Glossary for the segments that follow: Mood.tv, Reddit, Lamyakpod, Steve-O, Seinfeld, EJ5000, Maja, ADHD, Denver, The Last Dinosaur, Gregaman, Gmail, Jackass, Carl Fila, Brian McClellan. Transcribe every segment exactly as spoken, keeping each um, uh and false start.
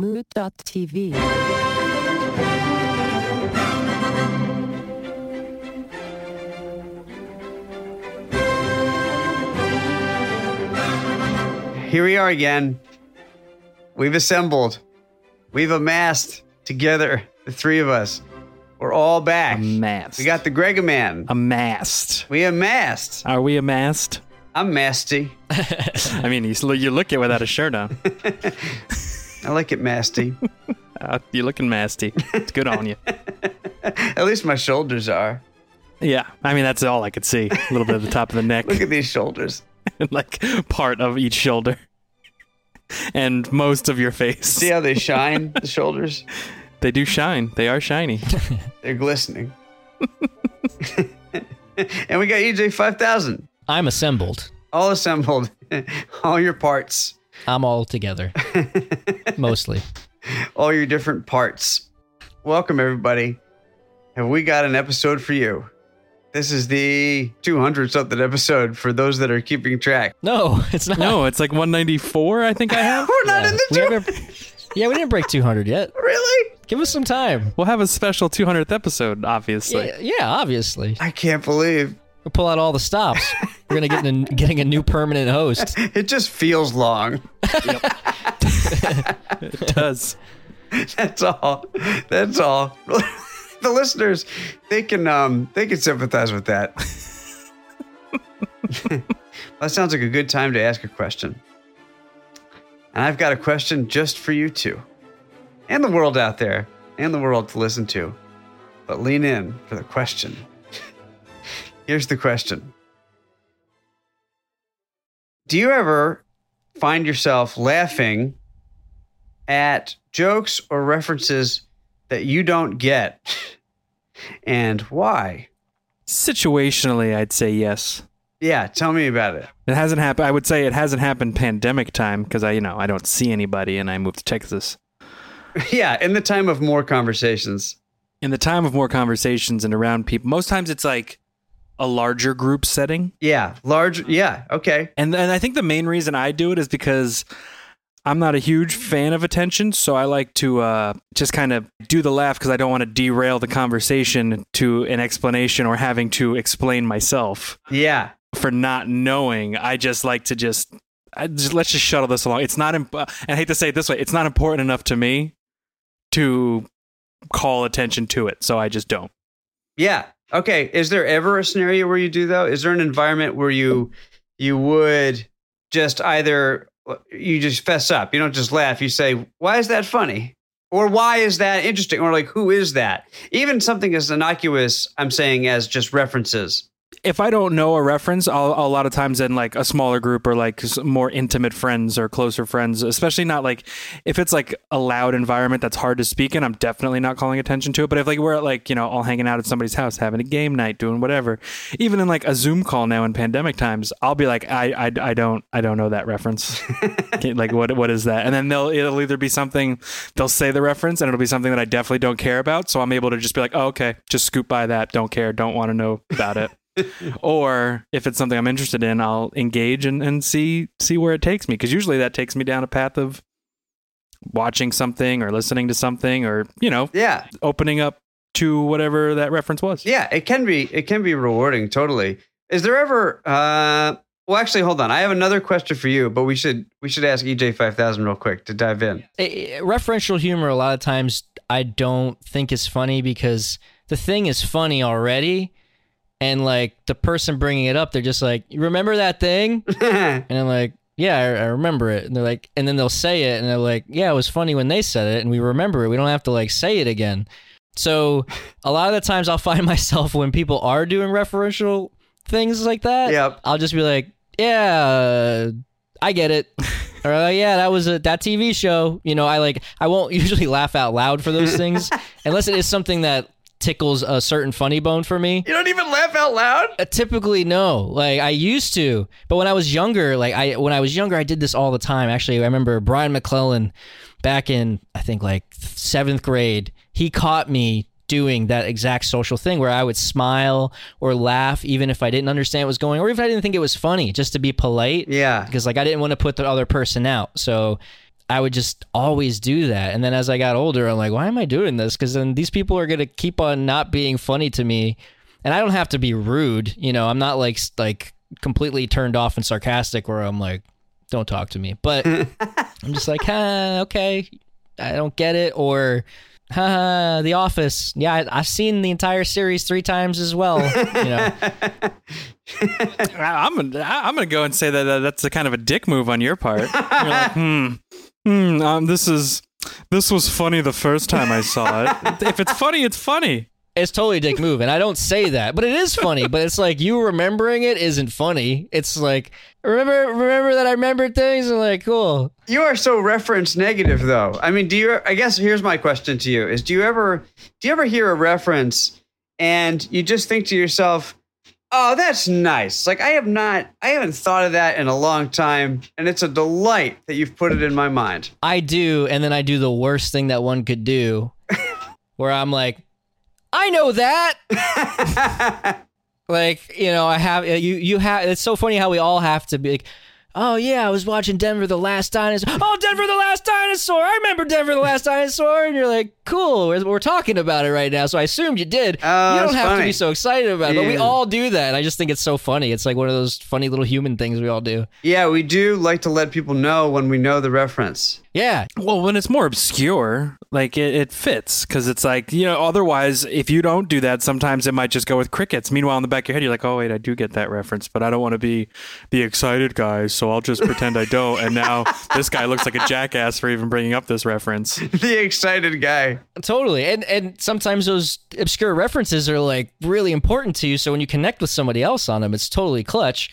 Mood dot T V. Here we are again. We've assembled. We've amassed together, the three of us. We're all back. Amassed. We got the Gregaman. Amassed. We amassed. Are we amassed? I'm masty. I mean, he's, you look it without a shirt on. I like it masty. Uh, you're looking masty. It's good on you. At least my shoulders are. Yeah. I mean, that's all I could see. A little bit of the top of the neck. Look at these shoulders. Like part of each shoulder. And most of your face. See how they shine, the shoulders? They do shine. They are shiny. They're glistening. And we got E J five thousand. I'm assembled. All assembled. All your parts. I'm all together. Mostly. All your different parts. Welcome, everybody. Have we got an episode for you? This is the two hundred something episode for those that are keeping track. No, it's not. No, it's like one ninety-four, I think I have. We're not yeah. in the two hundred. We yeah, we didn't break two hundred yet. Really? Give us some time. We'll have a special two hundredth episode, obviously. Yeah, yeah, obviously. I can't believe. We'll pull out all the stops. We're going to get in, getting a new permanent host. It just feels long. Yep. It does. That's all. That's all. The listeners, they can um, they can sympathize with that. That sounds like a good time to ask a question. And I've got a question just for you two, and the world out there, and the world to listen to. But lean in for the question. Here's the question. Do you ever find yourself laughing at jokes or references that you don't get? And why? Situationally, I'd say yes. Yeah, tell me about it. It hasn't happened. I would say it hasn't happened pandemic time because I, you know, I don't see anybody and I moved to Texas. Yeah, in the time of more conversations. In the time of more conversations and around people. Most times it's like a larger group setting. Yeah, large. Yeah, okay. And and I think the main reason I do it is because I'm not a huge fan of attention, so I like to uh, just kind of do the laugh because I don't want to derail the conversation to an explanation or having to explain myself. Yeah. For not knowing. I just like to just, I just let's just shuttle this along. It's not, imp- and I hate to say it this way, it's not important enough to me to call attention to it, so I just don't. Yeah. Okay. Is there ever a scenario where you do, though? Is there an environment where you you would just either... you just fess up. You don't just laugh. You say, why is that funny? Or why is that interesting? Or like, who is that? Even something as innocuous, I'm saying, as just references. If I don't know a reference, I'll, a lot of times in like a smaller group or like more intimate friends or closer friends, especially not like if it's like a loud environment that's hard to speak in, I'm definitely not calling attention to it. But if like we're at like, you know, all hanging out at somebody's house, having a game night, doing whatever, even in like a Zoom call now in pandemic times, I'll be like, I I, I don't I don't know that reference. Like, what what is that? And then they'll it'll either be something they'll say the reference and it'll be something that I definitely don't care about. So I'm able to just be like, oh, OK, just scoop by that. Don't care. Don't want to know about it. Or if it's something I'm interested in, I'll engage and, and see see where it takes me. Because usually that takes me down a path of watching something or listening to something or, you know, yeah, opening up to whatever that reference was. Yeah, it can be it can be rewarding. Totally. Is there ever? Uh, well, actually, hold on. I have another question for you, but we should we should ask E J five thousand real quick to dive in. A, a referential humor. A lot of times I don't think is funny because the thing is funny already. And like the person bringing it up, they're just like, you remember that thing? And I'm like, yeah, I, I remember it. And they're like, and then they'll say it. And they're like, yeah, it was funny when they said it. And we remember it. We don't have to like say it again. So a lot of the times I'll find myself when people are doing referential things like that. Yep. I'll just be like, yeah, I get it. Or like, yeah, that was a that T V show. You know, I like I won't usually laugh out loud for those things unless it is something that tickles a certain funny bone for me. You don't even laugh out loud? Uh, typically, no. Like, I used to. But when I was younger, like, I when I was younger, I did this all the time. Actually, I remember Brian McClellan back in, I think, like, seventh grade. He caught me doing that exact social thing where I would smile or laugh even if I didn't understand what was going on or even if I didn't think it was funny, just to be polite. Yeah. Because, like, I didn't want to put the other person out. So I would just always do that. And then as I got older, I'm like, why am I doing this? Because then these people are going to keep on not being funny to me. And I don't have to be rude. You know, I'm not like like completely turned off and sarcastic where I'm like, don't talk to me. But I'm just like, huh, okay, I don't get it. Or, huh, The Office. Yeah, I, I've seen the entire series three times as well. You know. I'm gonna, I'm gonna go and say that uh, that's a kind of a dick move on your part. You're like, hmm, hmm um, this is this was funny the first time I saw it. If it's funny, it's funny. It's totally a dick move, and I don't say that, but it is funny. But it's like you remembering it isn't funny. It's like remember, remember that I remembered things, and like cool. You are so reference negative, though. I mean, do you? I guess here's my question to you: Is do you ever do you ever hear a reference and you just think to yourself, oh, that's nice. Like I have not, I haven't thought of that in a long time, and it's a delight that you've put it in my mind. I do, and then I do the worst thing that one could do, where I'm like, I know that. Like, you know, I have you. You have. It's so funny how we all have to be like, oh yeah, I was watching Denver, The Last Dinosaur. Oh, Denver, The Last Dinosaur. I remember Denver, The Last Dinosaur. And you're like, cool, we're, we're talking about it right now. So I assumed you did. Oh, you don't have funny. to be so excited about it. Yeah. But we all do that. And I just think it's so funny. It's like one of those funny little human things we all do. Yeah, we do like to let people know when we know the reference. Yeah. Well, when it's more obscure, like it, it fits because it's like, you know, otherwise, if you don't do that, sometimes it might just go with crickets. Meanwhile, in the back of your head, you're like, oh, wait, I do get that reference, but I don't want to be the excited guy. So I'll just pretend I don't. And now this guy looks like a jackass for even bringing up this reference. The excited guy. Totally. And, and sometimes those obscure references are like really important to you. So when you connect with somebody else on them, it's totally clutch.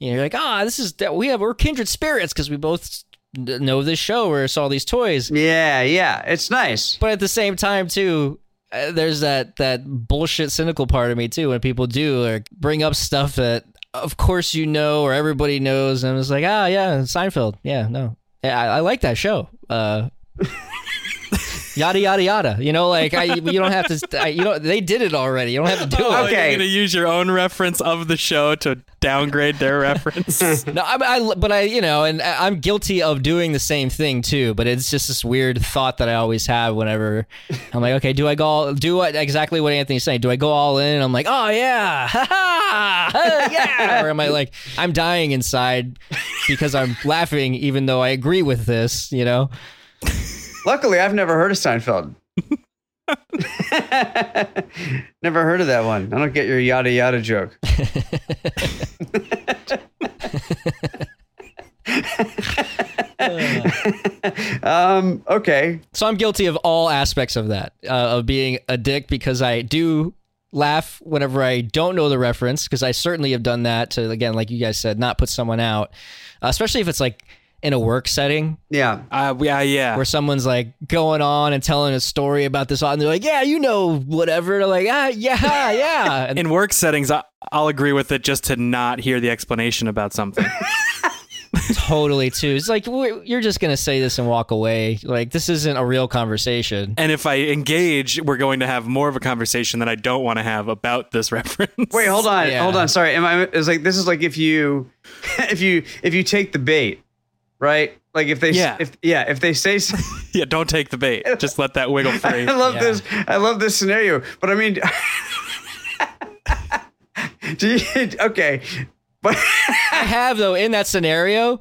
You know, you're like, ah, oh, this is that we have, we're kindred spirits because we both know this show or saw these toys. Yeah, yeah, it's nice. But at the same time, too, uh, there's that that bullshit cynical part of me, too, when people do like bring up stuff that, of course, you know, or everybody knows. And it's like, ah, oh, yeah, Seinfeld. Yeah, no. Yeah, I, I like that show. Uh, yada, yada, yada. You know, like, I, you don't have to, I, you know, they did it already. You don't have to do oh, it. Okay. You're going to use your own reference of the show to downgrade their reference. No, I, I, but I, you know, and I'm guilty of doing the same thing too, but it's just this weird thought that I always have whenever I'm like, okay, do I go, all, do what, exactly what Anthony's saying? Do I go all in? And I'm like, oh yeah, ha ha, yeah. Or am I like, I'm dying inside because I'm laughing, even though I agree with this, you know? Luckily, I've never heard of Seinfeld. Never heard of that one. I don't get your yada yada joke. um, okay. So I'm guilty of all aspects of that, uh, of being a dick because I do laugh whenever I don't know the reference, because I certainly have done that to, again, like you guys said, not put someone out, uh, especially if it's like in a work setting. Yeah. Uh, yeah, yeah. Where someone's like going on and telling a story about this, and they're like, yeah, you know, whatever. They're like, ah, yeah, yeah. And in work settings, I, I'll agree with it just to not hear the explanation about something. Totally, too. It's like, you're just going to say this and walk away. Like, this isn't a real conversation. And if I engage, we're going to have more of a conversation that I don't want to have about this reference. Wait, hold on. Yeah. Hold on. Sorry. Am I, it's like, this is like if you, if you, if you take the bait. Right? Like if they, yeah. if yeah, if they say, yeah, don't take the bait. Just let that wiggle free. I love yeah. this. I love this scenario. But I mean, do you, okay. But I have though in that scenario,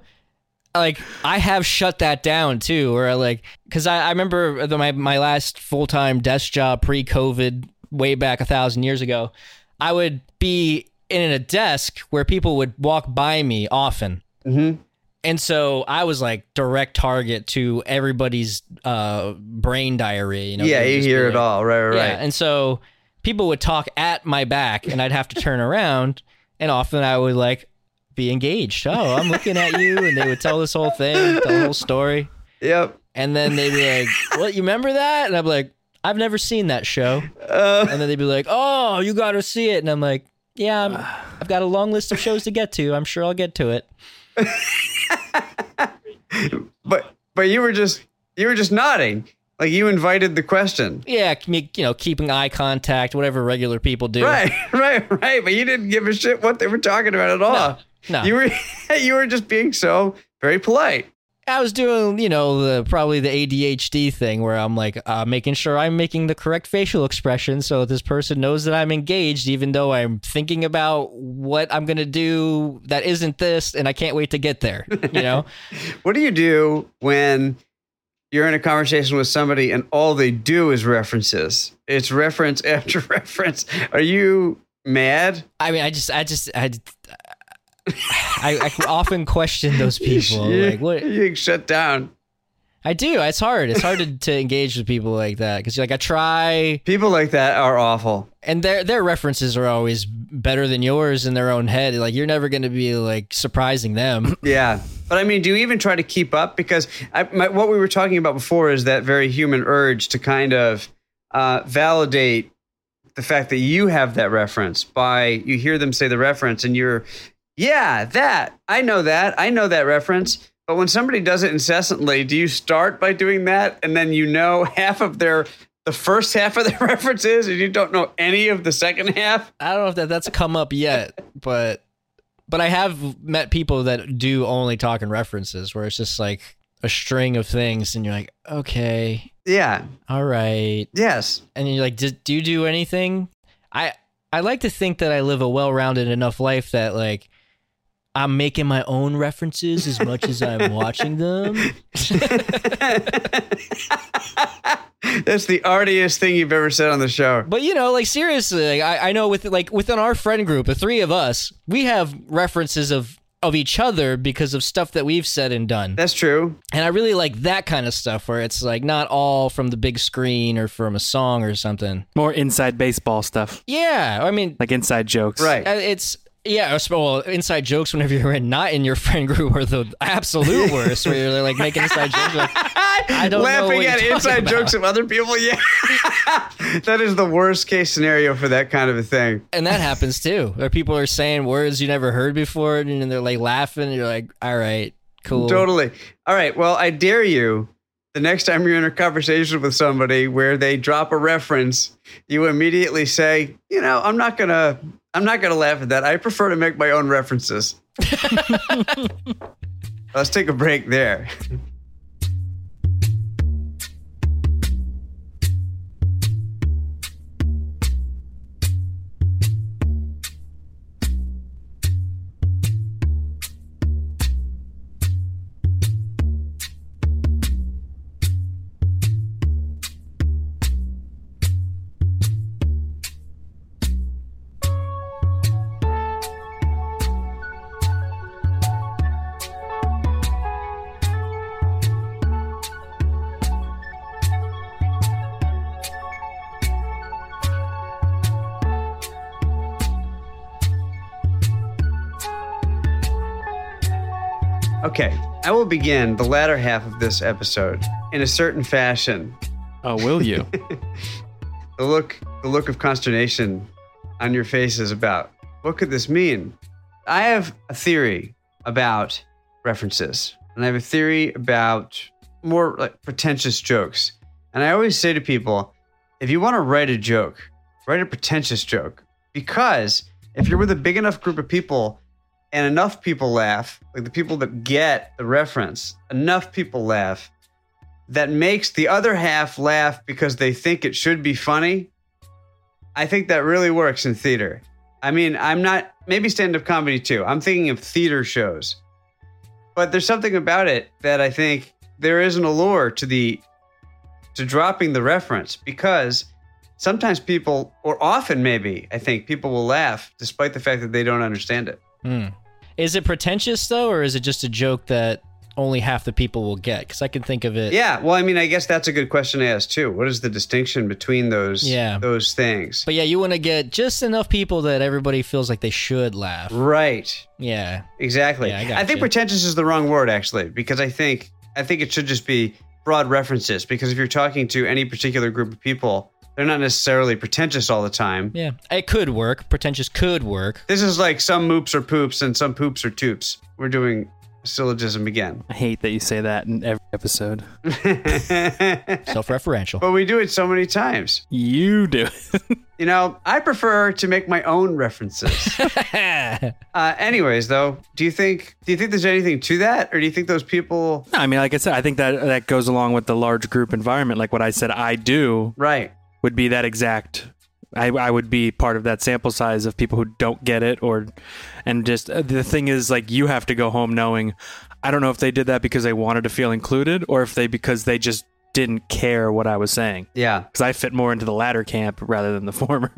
like I have shut that down too, where I like, cause I, I remember the, my, my last full-time desk job pre-COVID way back a thousand years ago, I would be in a desk where people would walk by me often. Mm-hmm. And so I was like direct target to everybody's uh, brain diarrhea. You know, yeah, you hear like, it all. Right, right, yeah. right. And so people would talk at my back and I'd have to turn around, and often I would like be engaged. Oh, I'm looking at you. And they would tell this whole thing, the whole story. Yep. And then they'd be like, what, you remember that? And I'm like, I've never seen that show. Uh, and then they'd be like, oh, you got to see it. And I'm like, yeah, I'm, I've got a long list of shows to get to. I'm sure I'll get to it. But but you were just you were just nodding like you invited the question. Yeah, you know, keeping eye contact, whatever regular people do. Right, right, right. But you didn't give a shit what they were talking about at all. No, no. you were you were just being so very polite. I was doing, you know, the, probably the A D H D thing where I'm like uh, making sure I'm making the correct facial expression so this person knows that I'm engaged, even though I'm thinking about what I'm going to do that isn't this, and I can't wait to get there, you know? What do you do when you're in a conversation with somebody and all they do is references? It's reference after reference. Are you mad? I mean, I just, I just, I I, I often question those people. You, like, what? You get shut down. I do. It's hard. It's hard to, to engage with people like that because, like, I try. People like that are awful, and their their references are always better than yours in their own head. Like, you're never going to be like surprising them. Yeah, but I mean, do you even try to keep up? Because I, my, what we were talking about before is that very human urge to kind of uh, validate the fact that you have that reference by you hear them say the reference and you're. Yeah, that. I know that. I know that reference. But when somebody does it incessantly, do you start by doing that? And then you know half of their, the first half of their references, and you don't know any of the second half? I don't know if that, that's come up yet, but but I have met people that do only talk in references where it's just like a string of things and you're like, okay. Yeah. All right. Yes. And you're like, do, do you do anything? I, I like to think that I live a well-rounded enough life that like, I'm making my own references as much as I'm watching them. That's the artiest thing you've ever said on the show. But, you know, like, seriously, like, I, I know with like within our friend group, the three of us, we have references of, of each other because of stuff that we've said and done. That's true. And I really like that kind of stuff where it's like not all from the big screen or from a song or something. More inside baseball stuff. Yeah. I mean. Like inside jokes. Right. It's. Yeah, well, inside jokes whenever you're in, not in your friend group are the absolute worst, where you're like making inside jokes. Like, I don't Laughing know what at inside about. Jokes of other people, yeah. That is the worst case scenario for that kind of a thing. And that happens too, where people are saying words you never heard before, and they're like laughing, and you're like, all right, cool. Totally. All right, well, I dare you. The next time you're in a conversation with somebody where they drop a reference, you immediately say, you know, I'm not going to I'm not going to laugh at that. I prefer to make my own references. Let's take a break there. Okay, I will begin the latter half of this episode in a certain fashion. Oh, will you? The look, the look of consternation on your face is about, what could this mean? I have a theory about references, and I have a theory about more like pretentious jokes. And I always say to people, if you want to write a joke, write a pretentious joke, because if you're with a big enough group of people, and enough people laugh, like the people that get the reference, enough people laugh, that makes the other half laugh because they think it should be funny. I think that really works in theater. I mean, I'm not, maybe stand-up comedy too. I'm thinking of theater shows. But there's something about it that I think there is an allure to the, to dropping the reference because sometimes people, or often maybe, I think people will laugh despite the fact that they don't understand it. Hmm. Is it pretentious, though, or is it just a joke that only half the people will get? Because I can think of it. Yeah, well, I mean, I guess that's a good question to ask, too. What is the distinction between those, yeah. those things? But yeah, you want to get just enough people that everybody feels like they should laugh. Right. Yeah. Exactly. Yeah, I, got I think you. Pretentious is the wrong word, actually, because I think I think it should just be broad references, because if you're talking to any particular group of people, they're not necessarily pretentious all the time. Yeah, it could work. Pretentious could work. This is like some moops are poops and some poops are toops. We're doing syllogism again. I hate that you say that in every episode. Self-referential. But we do it so many times. You do it. You know, I prefer to make my own references. uh, anyways, though, do you think do you think there's anything to that? Or do you think those people... No, I mean, like I said, I think that, that goes along with the large group environment. Like what I said, I do. Right. Would be that exact... I, I would be part of that sample size of people who don't get it, or, and just the thing is, like, you have to go home knowing, I don't know if they did that because they wanted to feel included or if they, because they just didn't care what I was saying. Yeah. Because I fit more into the latter camp rather than the former.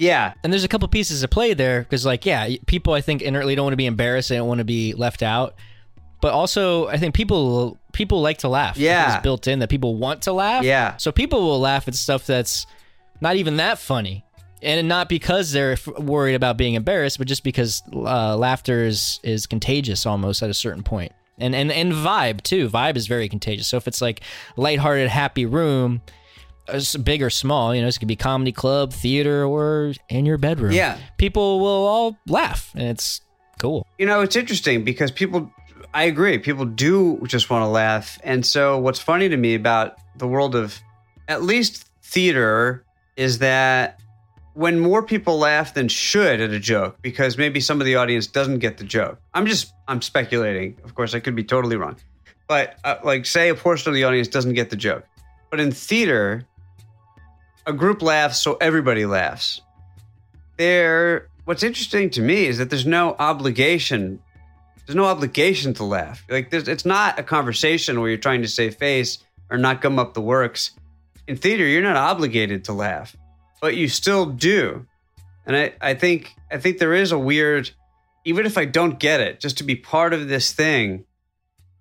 Yeah. And there's a couple pieces of play there because, like, yeah, people I think inherently don't want to be embarrassed. They don't want to be left out. But also, I think people people like to laugh. Yeah. It's built in that people want to laugh. Yeah. So people will laugh at stuff that's not even that funny, and not because they're f- worried about being embarrassed, but just because uh, laughter is, is contagious almost at a certain point. And, and and vibe too. Vibe is very contagious. So if it's like lighthearted, happy room, big or small, you know, this could be comedy club, theater, or in your bedroom. Yeah, people will all laugh, and it's cool. You know, it's interesting because people. I agree. People do just want to laugh, and so what's funny to me about the world of at least theater is that when more people laugh than should at a joke, because maybe some of the audience doesn't get the joke. I'm just, I'm speculating. Of course, I could be totally wrong. But uh, like, say a portion of the audience doesn't get the joke. But in theater, a group laughs, so everybody laughs. There, what's interesting to me is that there's no obligation. There's no obligation to laugh. Like, there's, it's not a conversation where you're trying to save face or not gum up the works. In theater, you're not obligated to laugh, but you still do. And I, I think I think there is a weird, even if I don't get it, just to be part of this thing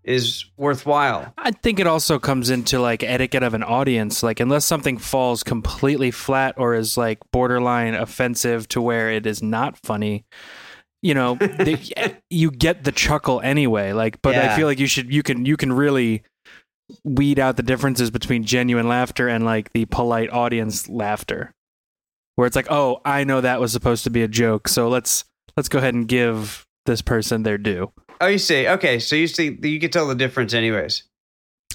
is worthwhile. I think it also comes into like etiquette of an audience. Like unless something falls completely flat or is like borderline offensive to where it is not funny, you know, they, you get the chuckle anyway. Like, but yeah. I feel like you should, you can, you can really weed out the differences between genuine laughter and like the polite audience laughter where it's like, oh, I know that was supposed to be a joke, so let's let's go ahead and give this person their due. Oh, you see. Okay, so you see, you can tell the difference anyways.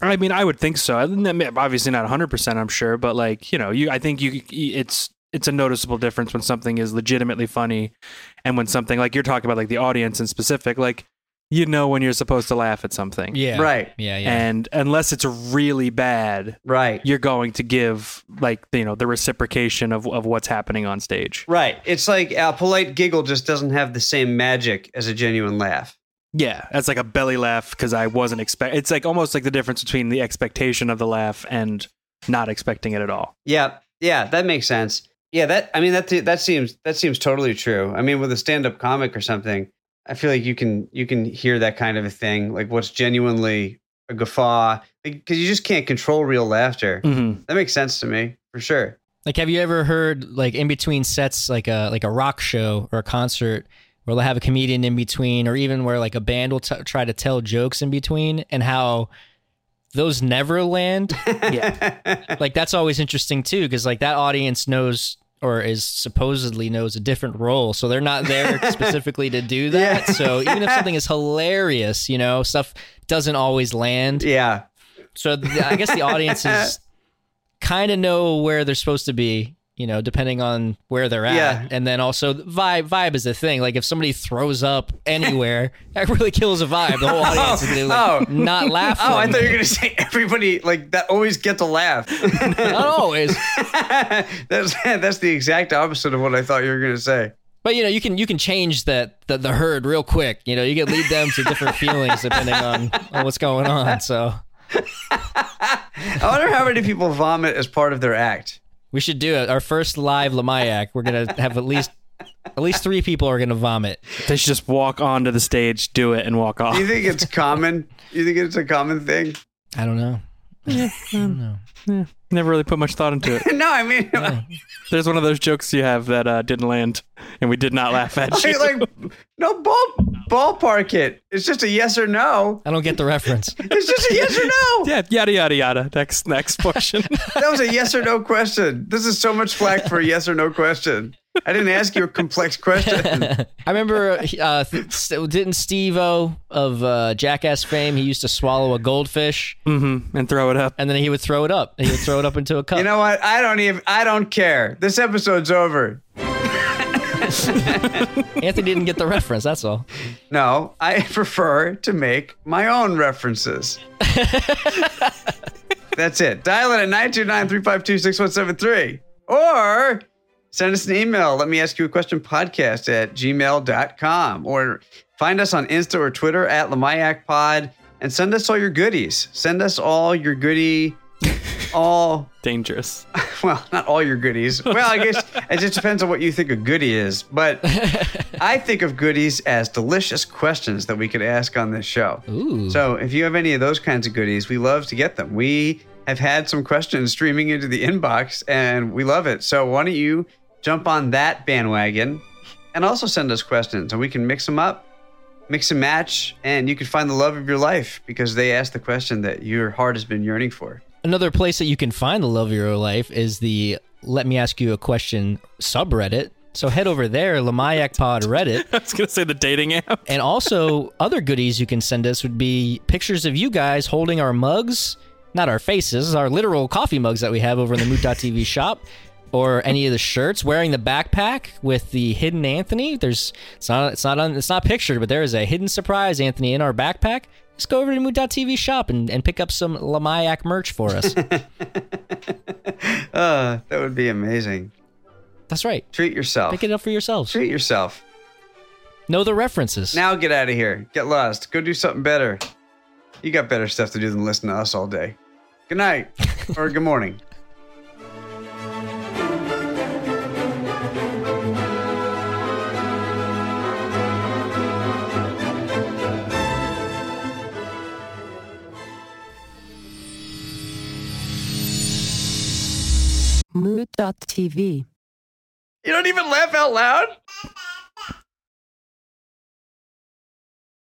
I mean, I would think so. Obviously not one hundred percent, I'm sure, but like, you know, you I think you it's it's a noticeable difference when something is legitimately funny and when something like you're talking about, like the audience in specific, like you know when you're supposed to laugh at something. Yeah. Right. Yeah, yeah. And unless it's really bad, right, you're going to give like, you know, the reciprocation of, of what's happening on stage. Right. It's like a polite giggle just doesn't have the same magic as a genuine laugh. Yeah. That's like a belly laugh because I wasn't expect. It's like almost like the difference between the expectation of the laugh and not expecting it at all. Yeah. Yeah. That makes sense. Yeah. That I mean, that th- that seems that seems totally true. I mean, with a stand-up comic or something, I feel like you can you can hear that kind of a thing, like what's genuinely a guffaw, because you just can't control real laughter. Mm-hmm. That makes sense to me for sure. Like, have you ever heard like in between sets, like a like a rock show or a concert where they'll have a comedian in between, or even where like a band will t- try to tell jokes in between, and how those never land? Yeah, like that's always interesting too, because like that audience knows, or is supposedly knows a different role. So they're not there specifically to do that. Yeah. So even if something is hilarious, you know, stuff doesn't always land. Yeah. So the, I guess the audiences kind of know where they're supposed to be, you know, depending on where they're at. Yeah. And then also vibe, vibe is the thing. Like if somebody throws up anywhere, that really kills a vibe. The whole audience oh, is like, oh. not laughing. Oh, I thought you were going to say everybody like that always gets a laugh. Not always. that's that's the exact opposite of what I thought you were going to say. But you know, you can you can change that the, the herd real quick. You know, you can lead them to different feelings depending on, on what's going on. So I wonder how many people vomit as part of their act. We should do it. Our first live Lamyak. We're gonna have at least at least three people are gonna vomit. They should just walk onto the stage, do it, and walk off. Do you think it's common? You think it's a common thing? I don't know. I don't know. Yeah. Never really put much thought into it. No, I mean, yeah. There's one of those jokes you have that uh, didn't land, and we did not laugh at you. Like, no, ball, ballpark it. It's just a yes or no. I don't get the reference. It's just a yes or no. Yeah, yada yada yada. Next, next question. That was a yes or no question. This is so much flack for a yes or no question. I didn't ask you a complex question. I remember, uh, didn't Steve-O of uh, Jackass fame, he used to swallow a goldfish mm-hmm. and throw it up. And then he would throw it up. He would throw it up into a cup. You know what? I don't even, I don't care. This episode's over. Anthony didn't get the reference, that's all. No, I prefer to make my own references. That's it. Dial in at nine two nine, three five two, six one seven three. Or send us an email. Let me ask you a question podcast at gmail dot com. Or find us on Insta or Twitter at Lamyakpod. And send us all your goodies. Send us all your goodie. All dangerous. Well, not all your goodies. Well, I guess it just depends on what you think a goodie is. But I think of goodies as delicious questions that we could ask on this show. Ooh. So if you have any of those kinds of goodies, we love to get them. We have had some questions streaming into the inbox, and we love it. So why don't you jump on that bandwagon and also send us questions, and we can mix them up, mix and match, and you can find the love of your life because they asked the question that your heart has been yearning for. Another place that you can find the love of your life is the Let Me Ask You a Question subreddit. So head over there, Lamyakpod Reddit. I was going to say the dating app. And also other goodies you can send us would be pictures of you guys holding our mugs, not our faces, our literal coffee mugs that we have over in the Mood dot T V shop, or any of the shirts, wearing the backpack with the hidden Anthony. There's it's not it's not on, it's not pictured, but there is a hidden surprise Anthony in our backpack. Just go over to Mood dot T V shop and, and pick up some Lamyak merch for us. Oh, that would be amazing. That's right. Treat yourself. Pick it up for yourselves. Treat yourself. Know the references. Now get out of here. Get lost. Go do something better. You got better stuff to do than listen to us all day. Good night or good morning. Mood dot T V. You don't even laugh out loud?